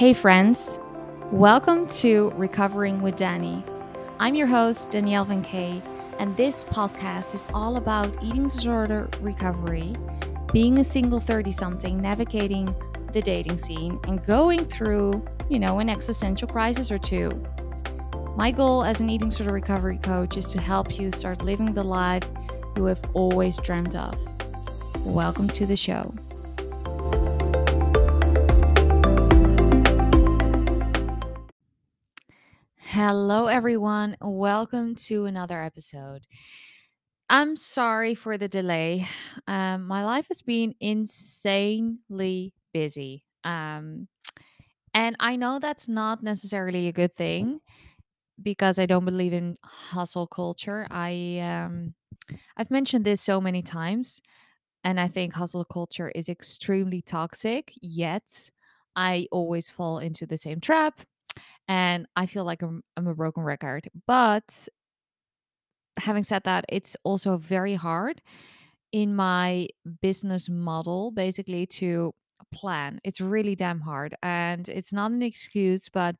Hey friends, welcome to Recovering with Dani. I'm your host, Danielle Van Kay, and this podcast is all about eating disorder recovery, being a single 30-something, navigating the dating scene, and going through, an existential crisis or two. My goal as an eating disorder recovery coach is to help you start living the life you have always dreamt of. Welcome to the show. Hello everyone, welcome to another episode. I'm sorry for the delay. My life has been insanely busy. And I know that's not necessarily a good thing because I don't believe in hustle culture. I've mentioned this so many times, and I think hustle culture is extremely toxic, yet I always fall into the same trap. And I feel like I'm a broken record. But having said that, it's also very hard in my business model, basically, to plan. It's really damn hard. And it's not an excuse, but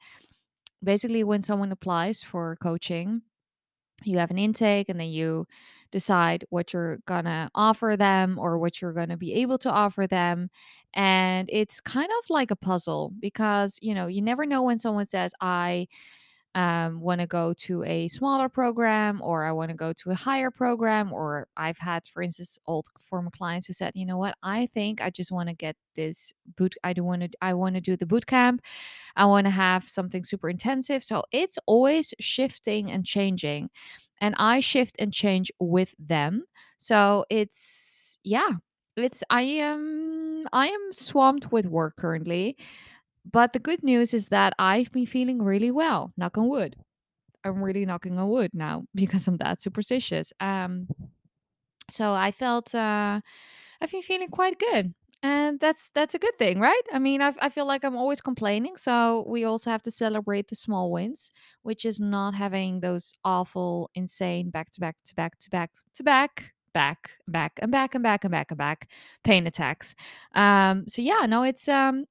basically when someone applies for coaching, you have an intake and then you decide what you're going to offer them or what you're going to be able to offer them. And it's kind of like a puzzle because, you never know when someone says, I want to go to a smaller program or I want to go to a higher program. Or I've had, for instance, old former clients who said, you know what, I think I just want to get this I want to do the boot camp. I want to have something super intensive. So it's always shifting and changing, and I shift and change with them. So I am swamped with work currently, but the good news is that I've been feeling really well. Knock on wood. I'm really knocking on wood now because I'm that superstitious. So I felt I've been feeling quite good, and that's a good thing, right? I mean, I feel like I'm always complaining, so we also have to celebrate the small wins, which is not having those awful, insane back to back pain attacks.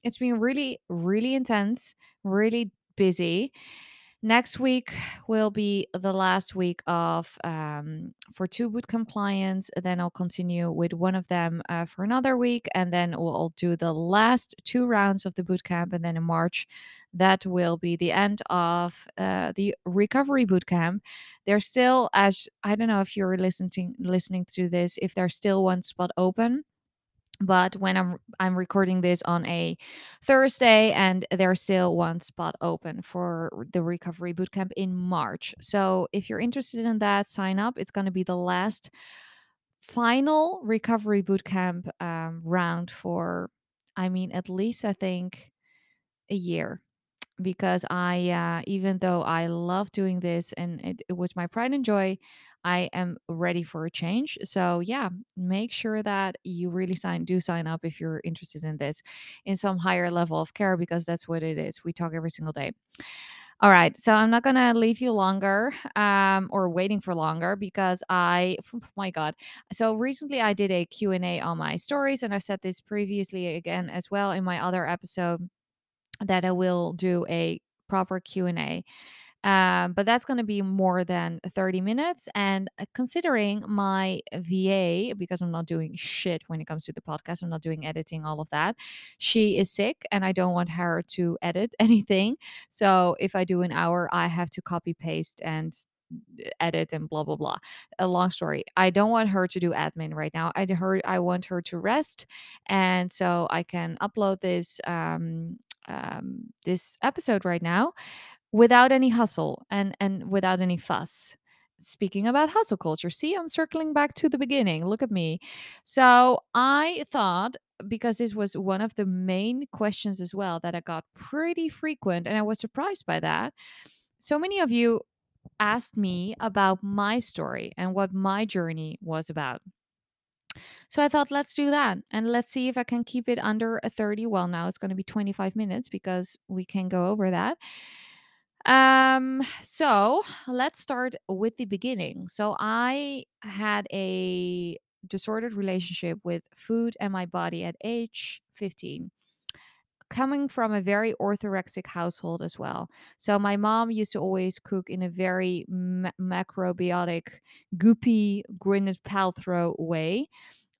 It's been really, really intense, really busy. Next week will be the last week of for two bootcamp clients. Then I'll continue with one of them for another week, and then we'll do the last two rounds of the bootcamp. And then in March, that will be the end of the recovery bootcamp. There's still, as I don't know if you're listening to this, if there's still one spot open. But when I'm recording this on a Thursday, and there's still one spot open for the recovery bootcamp in March. So if you're interested in that, sign up. It's going to be the last final recovery bootcamp round for, at least I think a year. Because even though I love doing this and it was my pride and joy, I am ready for a change. So make sure that you really sign up if you're interested in this in some higher level of care, because that's what it is. We talk every single day. All right. So I'm not going to leave you longer or waiting for longer because my God. So recently I did a Q&A on my stories, and I've said this previously again as well in my other episode, that I will do a proper Q&A. But that's going to be more than 30 minutes. And considering my VA, because I'm not doing shit when it comes to the podcast, I'm not doing editing, all of that. She is sick and I don't want her to edit anything. So if I do an hour, I have to copy paste and edit and blah, blah, blah. A long story. I don't want her to do admin right now. I want her to rest. And so I can upload this episode right now without any hustle and without any fuss. Speaking about hustle culture, see, I'm circling back to the beginning. Look at me. So I thought, because this was one of the main questions as well that I got pretty frequent, and I was surprised by that. So many of you asked me about my story and what my journey was about. So I thought, let's do that. And let's see if I can keep it under 30. Well, now it's going to be 25 minutes because we can go over that. So let's start with the beginning. So I had a disordered relationship with food and my body at age 15. coming from a very orthorexic household as well. So my mom used to always cook in a very macrobiotic, goopy, Gwyneth Paltrow way.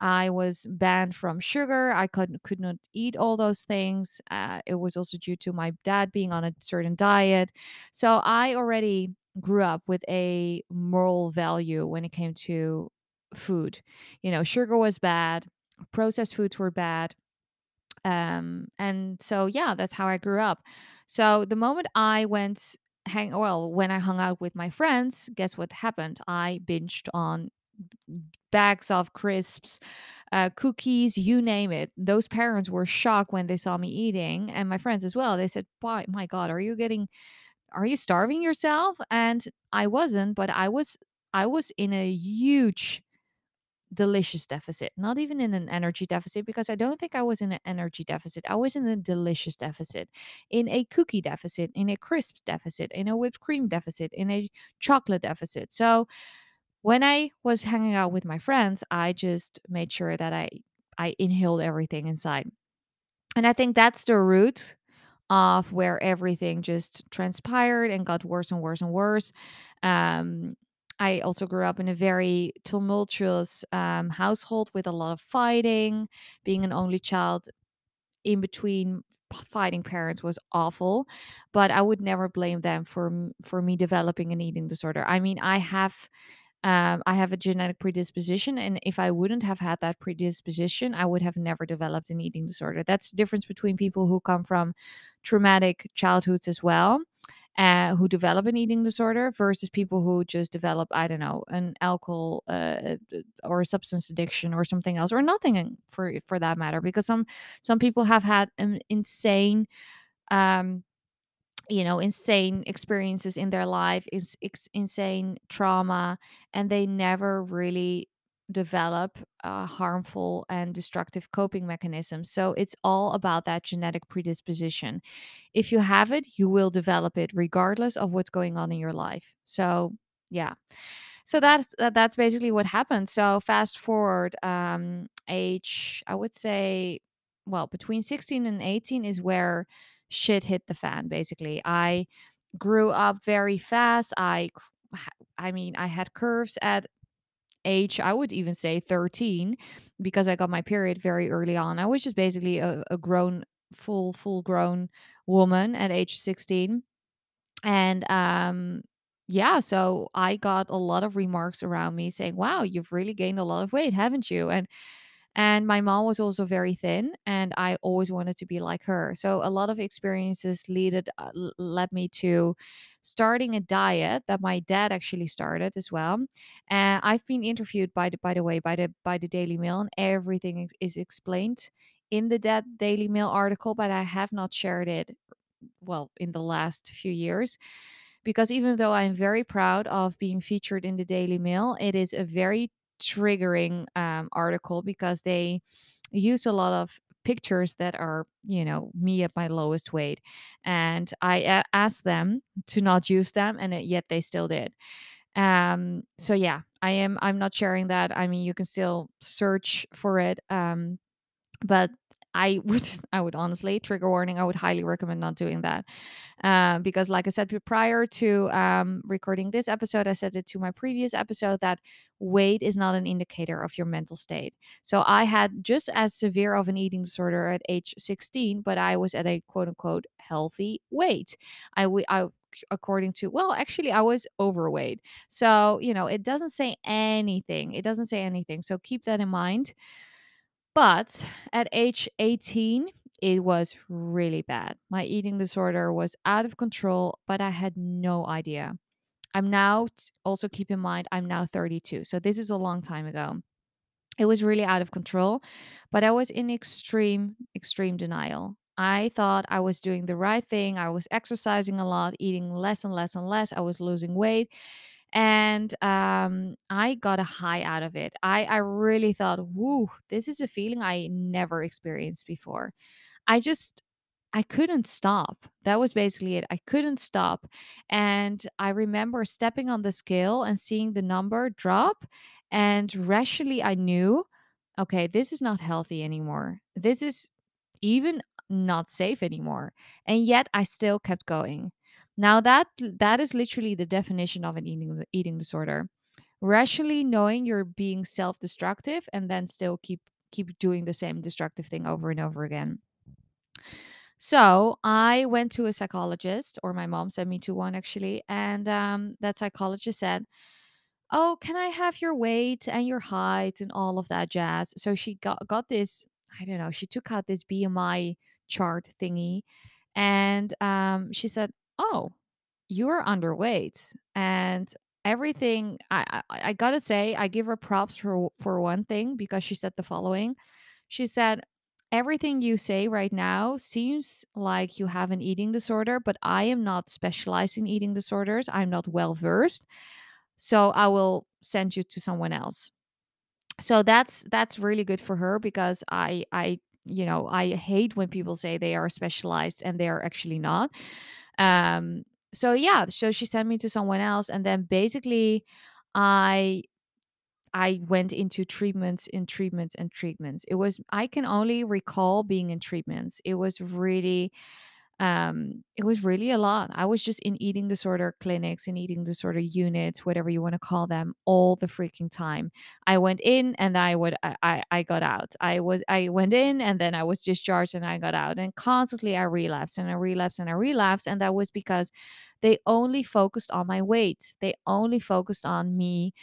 I was banned from sugar. I could not eat all those things. It was also due to my dad being on a certain diet. So I already grew up with a moral value when it came to food. You know, sugar was bad, processed foods were bad. And so, yeah, that's how I grew up. So the moment I went when I hung out with my friends, guess what happened? I binged on bags of crisps, cookies, you name it. Those parents were shocked when they saw me eating, and my friends as well. They said, my God, are you starving yourself? And I wasn't, but I was in a huge delicious deficit, not even in an energy deficit, because I don't think I was in an energy deficit. I was in a delicious deficit, in a cookie deficit, in a crisp deficit, in a whipped cream deficit, in a chocolate deficit. So when I was hanging out with my friends, I just made sure that I inhaled everything inside. And I think that's the root of where everything just transpired and got worse and worse and worse. I also grew up in a very tumultuous household with a lot of fighting. Being an only child in between fighting parents was awful, but I would never blame them for me developing an eating disorder. I mean, I have a genetic predisposition, and if I wouldn't have had that predisposition, I would have never developed an eating disorder. That's the difference between people who come from traumatic childhoods as well, who develop an eating disorder, versus people who just develop, I don't know, an alcohol or a substance addiction or something else, or nothing for that matter. Because some people have had an insane insane experiences in their life, is insane trauma, and they never really develop harmful and destructive coping mechanisms. So it's all about that genetic predisposition. If you have it, you will develop it regardless of what's going on in your life. So yeah. So that's basically what happened. So fast forward, age, I would say, well, between 16 and 18 is where shit hit the fan, basically. I grew up very fast. I had curves at age, I would even say 13, because I got my period very early on. I was just basically a grown, full grown woman at age 16. And yeah, so I got a lot of remarks around me saying, wow, you've really gained a lot of weight, haven't you? And my mom was also very thin, and I always wanted to be like her. So a lot of experiences led me to starting a diet that my dad actually started as well. And I've been interviewed by the Daily Mail, and everything is explained in the Daily Mail article, but I have not shared it in the last few years. Because even though I'm very proud of being featured in the Daily Mail, it is a very triggering article, because they use a lot of pictures that are, you know, me at my lowest weight, and I asked them to not use them, and yet they still did. So yeah, I'm not sharing that. I mean, you can still search for it, but I would honestly, trigger warning, I would highly recommend not doing that. Because like I said prior to recording this episode, I said it to my previous episode, that weight is not an indicator of your mental state. So I had just as severe of an eating disorder at age 16, but I was at a quote unquote healthy weight. I was overweight. So, you know, it doesn't say anything. So keep that in mind. But at age 18, it was really bad. My eating disorder was out of control, but I had no idea. I'm now, also keep in mind, I'm now 32. So this is a long time ago. It was really out of control, but I was in extreme denial. I thought I was doing the right thing. I was exercising a lot, eating less and less and less. I was losing weight. And I got a high out of it. I really thought, woo, this is a feeling I never experienced before. I couldn't stop. That was basically it. I couldn't stop. And I remember stepping on the scale and seeing the number drop. And rationally, I knew, okay, this is not healthy anymore. This is even not safe anymore. And yet I still kept going. Now that is literally the definition of an eating disorder. Rationally knowing you're being self-destructive and then still keep doing the same destructive thing over and over again. So I went to a psychologist, or my mom sent me to one actually. And that psychologist said, "Oh, can I have your weight and your height and all of that jazz?" So she got this, I don't know, she took out this BMI chart thingy. And she said, "Oh, you're underweight." And everything, I gotta say, I give her props for one thing, because she said the following. She said, "Everything you say right now seems like you have an eating disorder, but I am not specialized in eating disorders. I'm not well versed. So I will send you to someone else." So that's really good for her, because I hate when people say they are specialized and they are actually not. So she sent me to someone else, and then basically I went into treatments. I can only recall being in treatments. It was really a lot. I was just in eating disorder clinics, in eating disorder units, whatever you want to call them, all the freaking time. I went in and I got out. I went in and then I was discharged and I got out, and constantly I relapsed and I relapsed and I relapsed. And that was because they only focused on my weight. They only focused on me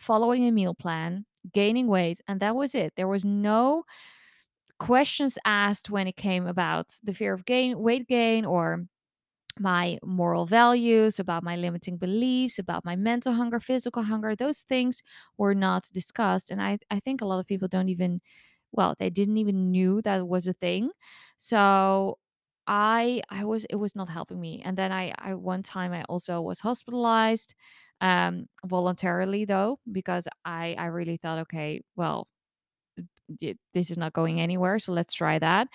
following a meal plan, gaining weight, and that was it. There was no questions asked when it came about the fear of weight gain or my moral values, about my limiting beliefs, about my mental hunger, physical hunger. Those things were not discussed. And I think a lot of people they didn't even knew that was a thing. So it was not helping me. And then I one time I also was hospitalized, voluntarily though, because I really thought, okay, well, this is not going anywhere, so let's try that.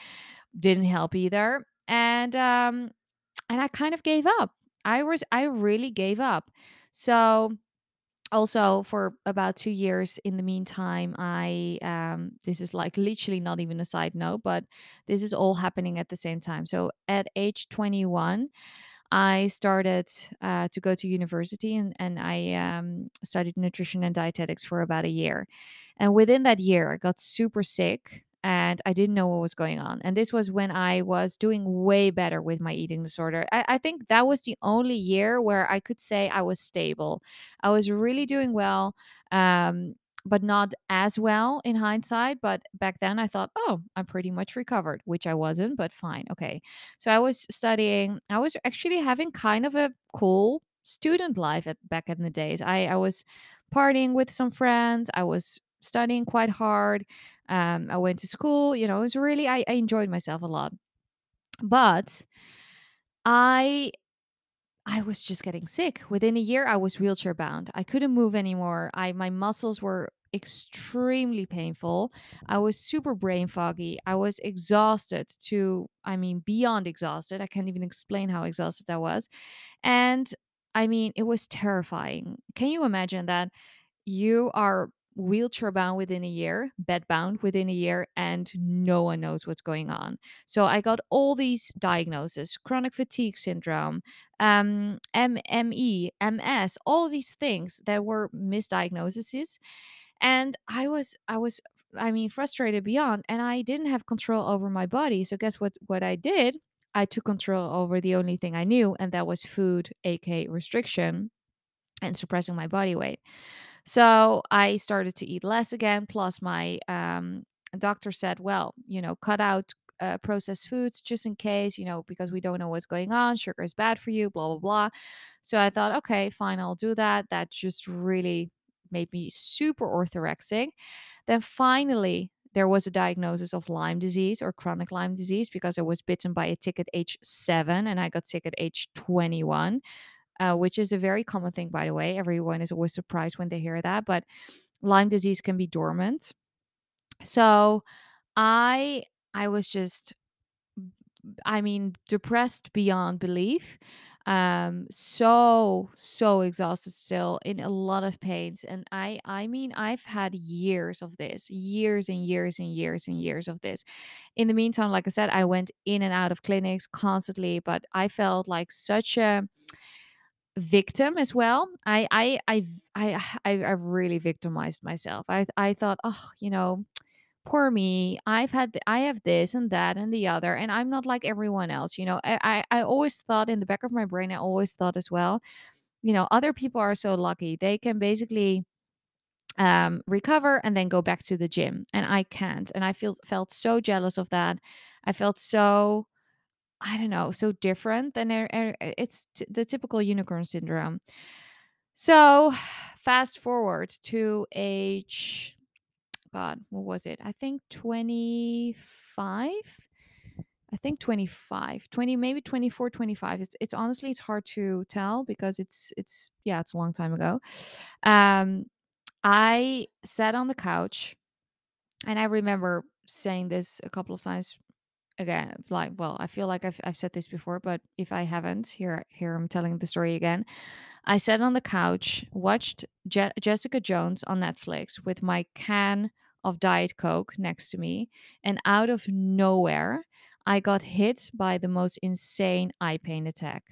Didn't help either. And I kind of gave up. I really gave up. So also for about 2 years in the meantime, I this is like literally not even a side note, but this is all happening at the same time. So at age 21, I started to go to university, and I studied nutrition and dietetics for about a year. And within that year, I got super sick and I didn't know what was going on. And this was when I was doing way better with my eating disorder. I think that was the only year where I could say I was stable. I was really doing well, but not as well in hindsight. But back then I thought, oh, I'm pretty much recovered, which I wasn't, but fine. Okay. So I was studying. I was actually having kind of a cool student life back in the days. I was partying with some friends. I was studying quite hard. I went to school, it was really, I enjoyed myself a lot, but I was just getting sick. Within a year, I was wheelchair bound. I couldn't move anymore. My muscles were extremely painful. I was super brain foggy. I was exhausted beyond exhausted. I can't even explain how exhausted I was. And it was terrifying. Can you imagine that you are wheelchair bound within a year, bed bound within a year, and no one knows what's going on? So I got all these diagnoses: chronic fatigue syndrome, ME, MS, all these things that were misdiagnoses. And I was frustrated beyond, and I didn't have control over my body. So guess what I did? I took control over the only thing I knew, and that was food, aka restriction, and suppressing my body weight. So I started to eat less again. Plus my doctor said, well, cut out processed foods just in case, because we don't know what's going on. Sugar is bad for you, blah, blah, blah. So I thought, okay, fine, I'll do that. That just really made me super orthorexic. Then finally, there was a diagnosis of Lyme disease or chronic Lyme disease, because I was bitten by a tick at age 7 and I got sick at age 21. Which is a very common thing, by the way. Everyone is always surprised when they hear that, but Lyme disease can be dormant. So I was just depressed beyond belief. So exhausted still, in a lot of pains. And I mean, I've had years of this, years and years and years and years of this. In the meantime, like I said, I went in and out of clinics constantly, but I felt like such a victim as well. I really victimized myself. I thought, oh, you know, poor me, I have this and that and the other, and I'm not like everyone else, you know. I always thought in the back of my brain, I always thought as well, you know, other people are so lucky. They can basically recover and then go back to the gym, and I can't. And I felt so jealous of that. I felt so, I don't know, so different than it's the typical unicorn syndrome. So fast forward to age, God, what was it? I think 25. 24, 25. It's honestly, it's hard to tell because it's a long time ago. I sat on the couch, and I remember saying this a couple of times again, like, well, I feel like I've said this before, but if I haven't, here I'm telling the story again. I sat on the couch, watched Jessica Jones on Netflix with my can of Diet Coke next to me, and out of nowhere, I got hit by the most insane eye pain attack.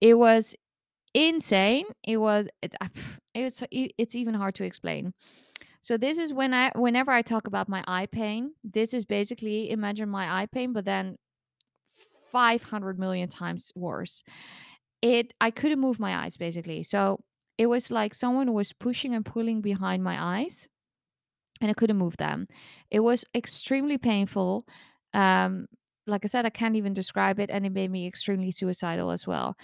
It was insane. It's even hard to explain. So this is whenever I talk about my eye pain, this is basically, imagine my eye pain, but then 500 million times worse. I couldn't move my eyes, basically. So it was like someone was pushing and pulling behind my eyes, and I couldn't move them. It was extremely painful. Like I said, I can't even describe it, and it made me extremely suicidal as well.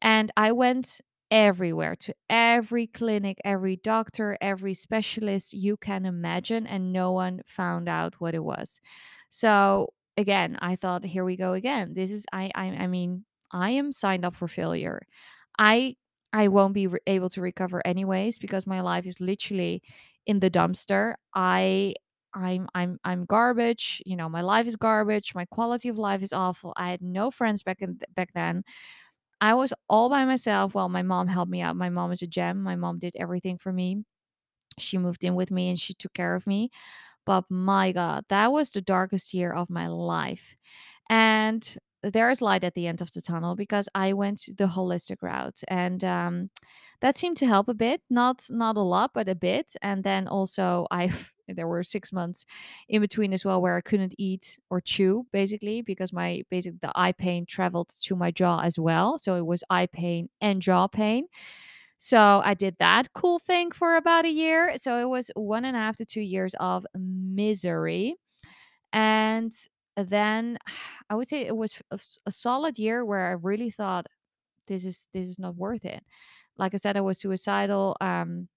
And I went everywhere, to every clinic, every doctor, every specialist you can imagine, and no one found out what it was. So again, I thought, here we go again. This is, I mean, I am signed up for failure. I won't be able to recover anyways, because my life is literally in the dumpster. I'm garbage. You know, my life is garbage. My quality of life is awful. I had no friends back then. I was all by myself. Well, my mom helped me out. My mom is a gem. My mom did everything for me. She moved in with me and she took care of me. But my God, that was the darkest year of my life. And there is light at the end of the tunnel, because I went the holistic route, and that seemed to help a bit, not a lot, but a bit. And then also there were 6 months in between as well where I couldn't eat or chew, basically, because the eye pain traveled to my jaw as well. So it was eye pain and jaw pain. So I did that cool thing for about a year. So it was 1.5 to 2 years of misery. And then I would say it was a solid year where I really thought, this is not worth it. Like I said, I was suicidal, and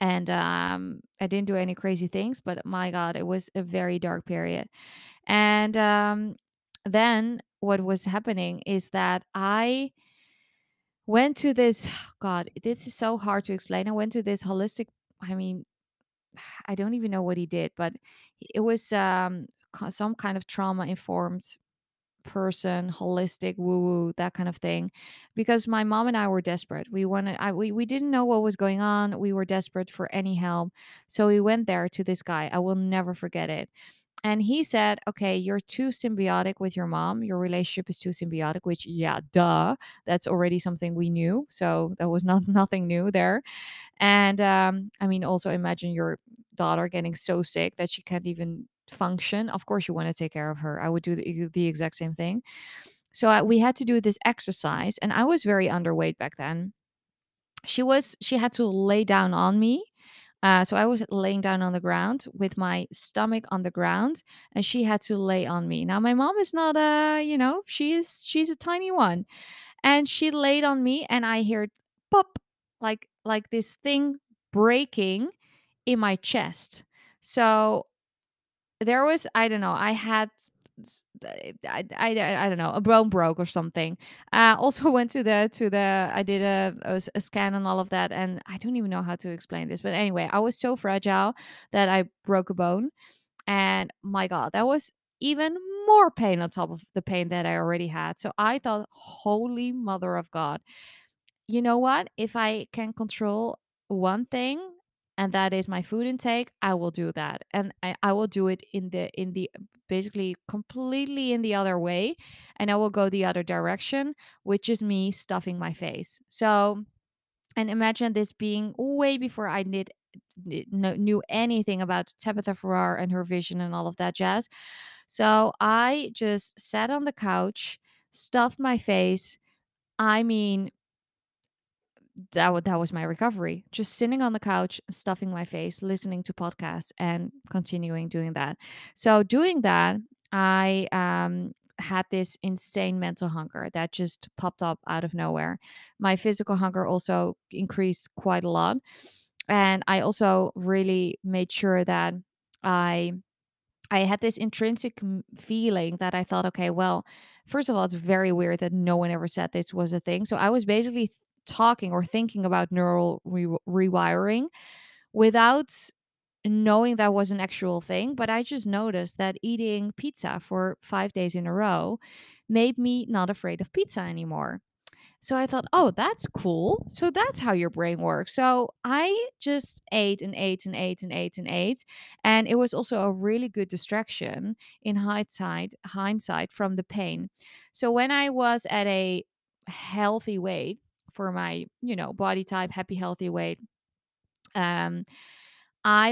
I didn't do any crazy things, but my God, it was a very dark period. And then what was happening is that I went to this, God, this is so hard to explain. I went to this holistic, I mean, I don't even know what he did, but it was some kind of trauma-informed person, holistic, woo-woo, that kind of thing, because my mom and I were desperate. We didn't know what was going on. We were desperate for any help. So we went there to this guy. I will never forget it. And he said, okay, you're too symbiotic with your mom. Your relationship is too symbiotic, which, yeah, duh. That's already something we knew. So that was nothing new there. And I mean, also imagine your daughter getting so sick that she can't even function. Of course you want to take care of her. I would do the exact same thing. So we had to do this exercise, and I was very underweight back then. She had to lay down on me, so I was laying down on the ground with my stomach on the ground, and she had to lay on me. Now my mom is not she's a tiny one, and she laid on me, and I heard pop, like this thing breaking in my chest. So there was, I don't know, I had, I don't know, a bone broke or something. Also went to the, I did a scan and all of that. And I don't even know how to explain this. But anyway, I was so fragile that I broke a bone. And my God, that was even more pain on top of the pain that I already had. So I thought, holy mother of God, you know what? If I can control one thing, and that is my food intake, I will do that. And I will do it in the basically completely in the other way. And I will go the other direction, which is me stuffing my face. So, and imagine this being way before I knew anything about Tabitha Farrar and her vision and all of that jazz. So I just sat on the couch, stuffed my face. I mean, that was my recovery. Just sitting on the couch, stuffing my face, listening to podcasts, and continuing doing that. So doing that, I had this insane mental hunger that just popped up out of nowhere. My physical hunger also increased quite a lot. And I also really made sure that I had this intrinsic feeling that I thought, okay, well, first of all, it's very weird that no one ever said this was a thing. So I was basically talking or thinking about neural rewiring without knowing that was an actual thing. But I just noticed that eating pizza for 5 days in a row made me not afraid of pizza anymore. So I thought, oh, that's cool. So that's how your brain works. So I just ate and ate and ate and ate and ate. And it was also a really good distraction in hindsight from the pain. So when I was at a healthy weight, for my, body type, happy, healthy weight, I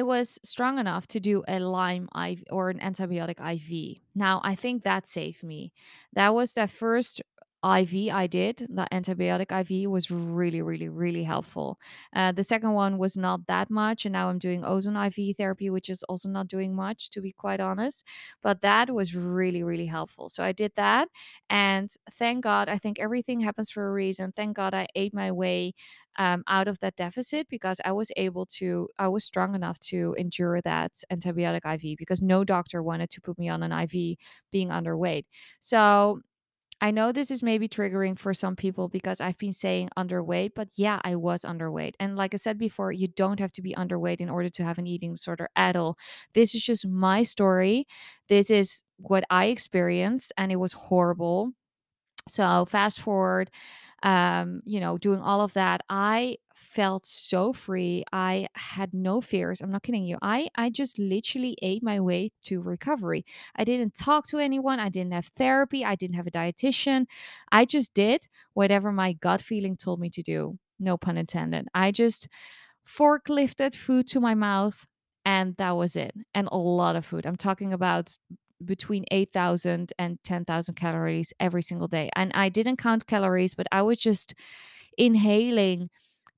was strong enough to do a Lyme IV or an antibiotic IV. Now, I think that saved me. That was the first IV I did. The antibiotic IV was really, really, really helpful. The second one was not that much. And now I'm doing ozone IV therapy, which is also not doing much, to be quite honest. But that was really, really helpful. So I did that. And thank God, I think everything happens for a reason. Thank God I ate my way out of that deficit, because I was strong enough to endure that antibiotic IV, because no doctor wanted to put me on an IV being underweight. So I know this is maybe triggering for some people because I've been saying underweight, but yeah, I was underweight. And like I said before, you don't have to be underweight in order to have an eating disorder at all. This is just my story. This is what I experienced, and it was horrible. So fast forward, doing all of that, I felt so free. I had no fears. I'm not kidding you. I just literally ate my way to recovery. I didn't talk to anyone. I didn't have therapy. I didn't have a dietitian. I just did whatever my gut feeling told me to do. No pun intended. I just forklifted food to my mouth, and that was it. And a lot of food. I'm talking about between 8,000 and 10,000 calories every single day. And I didn't count calories, but I was just inhaling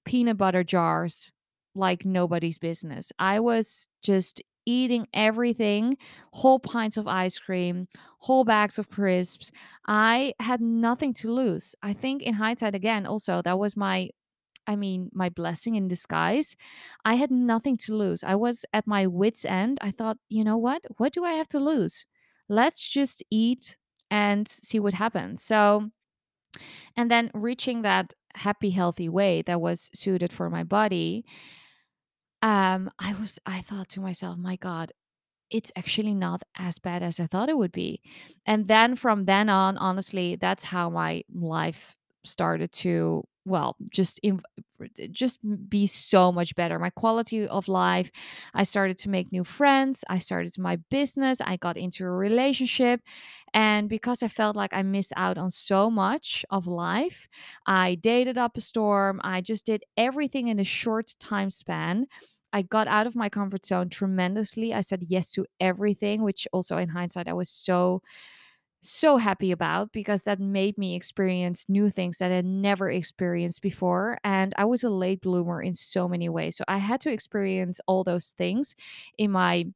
peanut butter jars like nobody's business. I was just eating everything, whole pints of ice cream, whole bags of crisps. I had nothing to lose. I think in hindsight, again, also, that was my blessing in disguise. I had nothing to lose. I was at my wit's end. I thought, you know what? What do I have to lose? Let's just eat and see what happens. So, and then reaching that happy, healthy weight that was suited for my body, I thought to myself, my God, it's actually not as bad as I thought it would be. And then from then on, honestly, that's how my life started to, just be so much better. My quality of life. I started to make new friends. I started my business. I got into a relationship. And because I felt like I missed out on so much of life, I dated up a storm. I just did everything in a short time span. I got out of my comfort zone tremendously. I said yes to everything, which also in hindsight, I was so happy about, because that made me experience new things that I had never experienced before. And I was a late bloomer in so many ways. So I had to experience all those things in my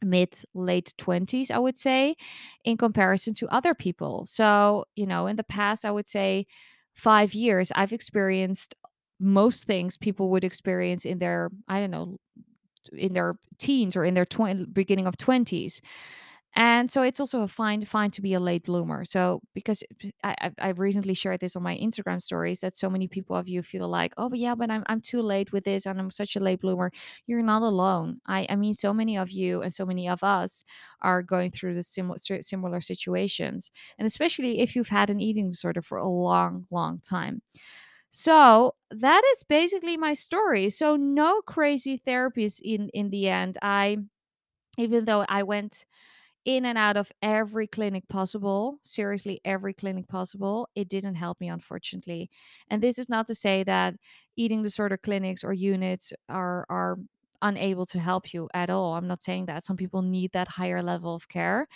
mid-late 20s, I would say, in comparison to other people. So, in the past, I would say 5 years, I've experienced most things people would experience in their, in their teens or in their beginning of 20s. And so it's also fine to be a late bloomer. So because I've recently shared this on my Instagram stories, that so many people of you feel like, oh, but yeah, but I'm too late with this and I'm such a late bloomer. You're not alone. I mean, so many of you and so many of us are going through the similar situations. And especially if you've had an eating disorder for a long, long time. So that is basically my story. So no crazy therapies in the end. Even though I went in and out of every clinic possible, seriously, every clinic possible, it didn't help me, unfortunately. And this is not to say that eating disorder clinics or units are unable to help you at all. I'm not saying that. Some people need that higher level of care.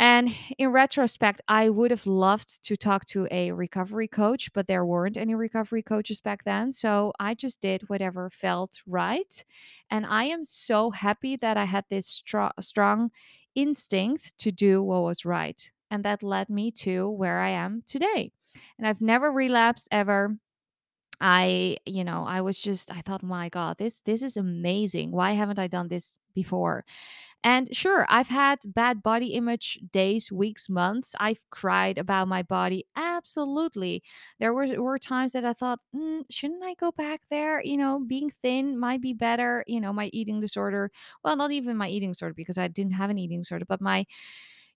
And in retrospect, I would have loved to talk to a recovery coach, but there weren't any recovery coaches back then. So I just did whatever felt right. And I am so happy that I had this strong instinct to do what was right. And that led me to where I am today. And I've never relapsed ever. I thought, my God, this is amazing. Why haven't I done this before? And sure, I've had bad body image days, weeks, months. I've cried about my body. Absolutely. There were times that I thought, shouldn't I go back there? You know, being thin might be better. You know, my eating disorder. Well, not even my eating disorder, because I didn't have an eating disorder, but my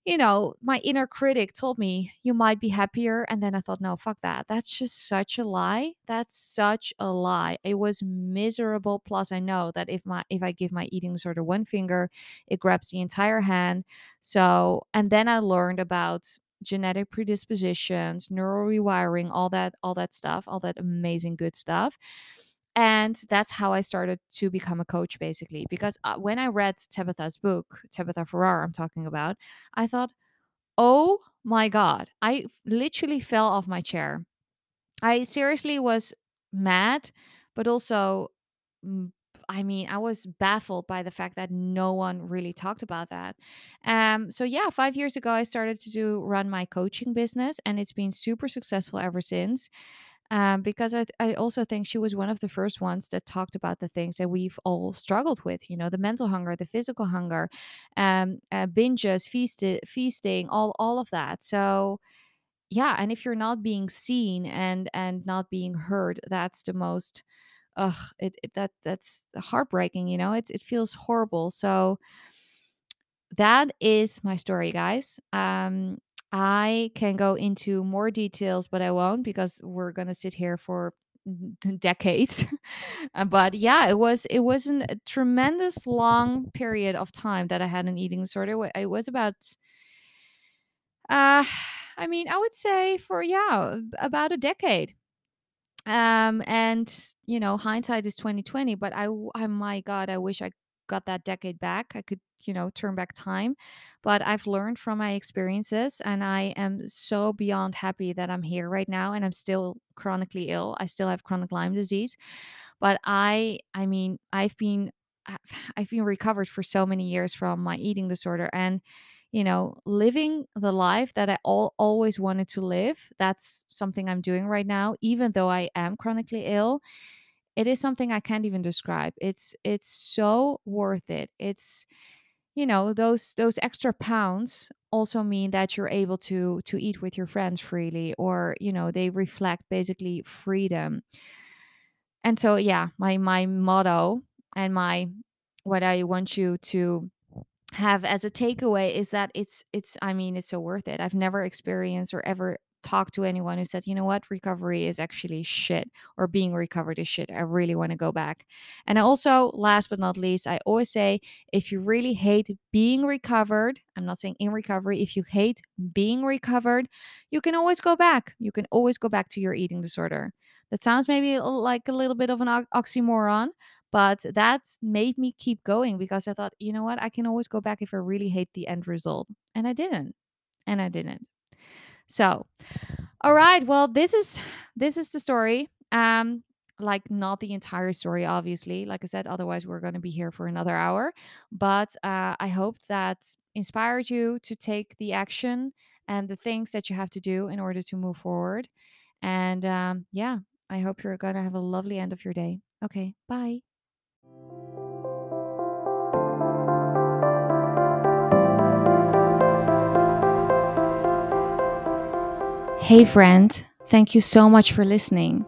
inner critic told me, you might be happier. And then I thought, no, fuck that. That's just such a lie. That's such a lie. It was miserable. Plus, I know that if I give my eating disorder one finger, it grabs the entire hand. So, and then I learned about genetic predispositions, neural rewiring, all that stuff, all that amazing good stuff. And that's how I started to become a coach, basically, because when I read Tabitha's book, Tabitha Farrar, I'm talking about, I thought, oh my God, I literally fell off my chair. I seriously was mad, but also, I mean, I was baffled by the fact that no one really talked about that. So yeah, 5 years ago, I started to run my coaching business, and it's been super successful ever since. Because I also think she was one of the first ones that talked about the things that we've all struggled with, you know, the mental hunger, the physical hunger, binges, feasting, all of that. So yeah, and if you're not being seen and not being heard, that's the most, that's heartbreaking, you know, it feels horrible. So that is my story, guys. I can go into more details, but I won't, because we're going to sit here for decades. But yeah, it was a tremendous long period of time that I had an eating disorder. It was about, I would say about a decade. And, you know, hindsight is 2020, but my God, I wish I got that decade back. I could, turn back time, but I've learned from my experiences, and I am so beyond happy that I'm here right now, and I'm still chronically ill. I still have chronic Lyme disease, but I've been recovered for so many years from my eating disorder, and, living the life that I always wanted to live. That's something I'm doing right now, even though I am chronically ill. It is something I can't even describe. It's so worth it. It's, those extra pounds also mean that you're able to eat with your friends freely, or, they reflect basically freedom. And so, yeah, my motto and what I want you to have as a takeaway is that it's so worth it. I've never experienced or ever talk to anyone who said, you know what, recovery is actually shit, or being recovered is shit. I really want to go back. And also, last but not least, I always say, if you really hate being recovered, I'm not saying in recovery, if you hate being recovered, you can always go back. You can always go back to your eating disorder. That sounds maybe like a little bit of an oxymoron, but that made me keep going, because I thought, you know what, I can always go back if I really hate the end result. And I didn't. So, all right. Well, this is the story. Like, not the entire story, obviously. Like I said, otherwise we're going to be here for another hour. But I hope that inspired you to take the action and the things that you have to do in order to move forward. And I hope you're going to have a lovely end of your day. Okay, bye. Hey friend, thank you so much for listening.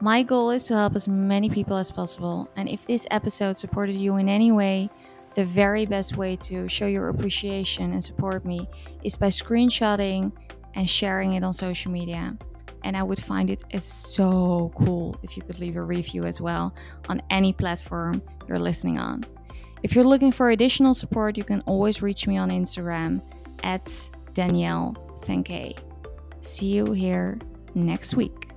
My goal is to help as many people as possible, and if this episode supported you in any way, the very best way to show your appreciation and support me is by screenshotting and sharing it on social media. And I would find it is so cool if you could leave a review as well on any platform you're listening on. If you're looking for additional support, you can always reach me on Instagram @DanielleVanKay. See you here next week.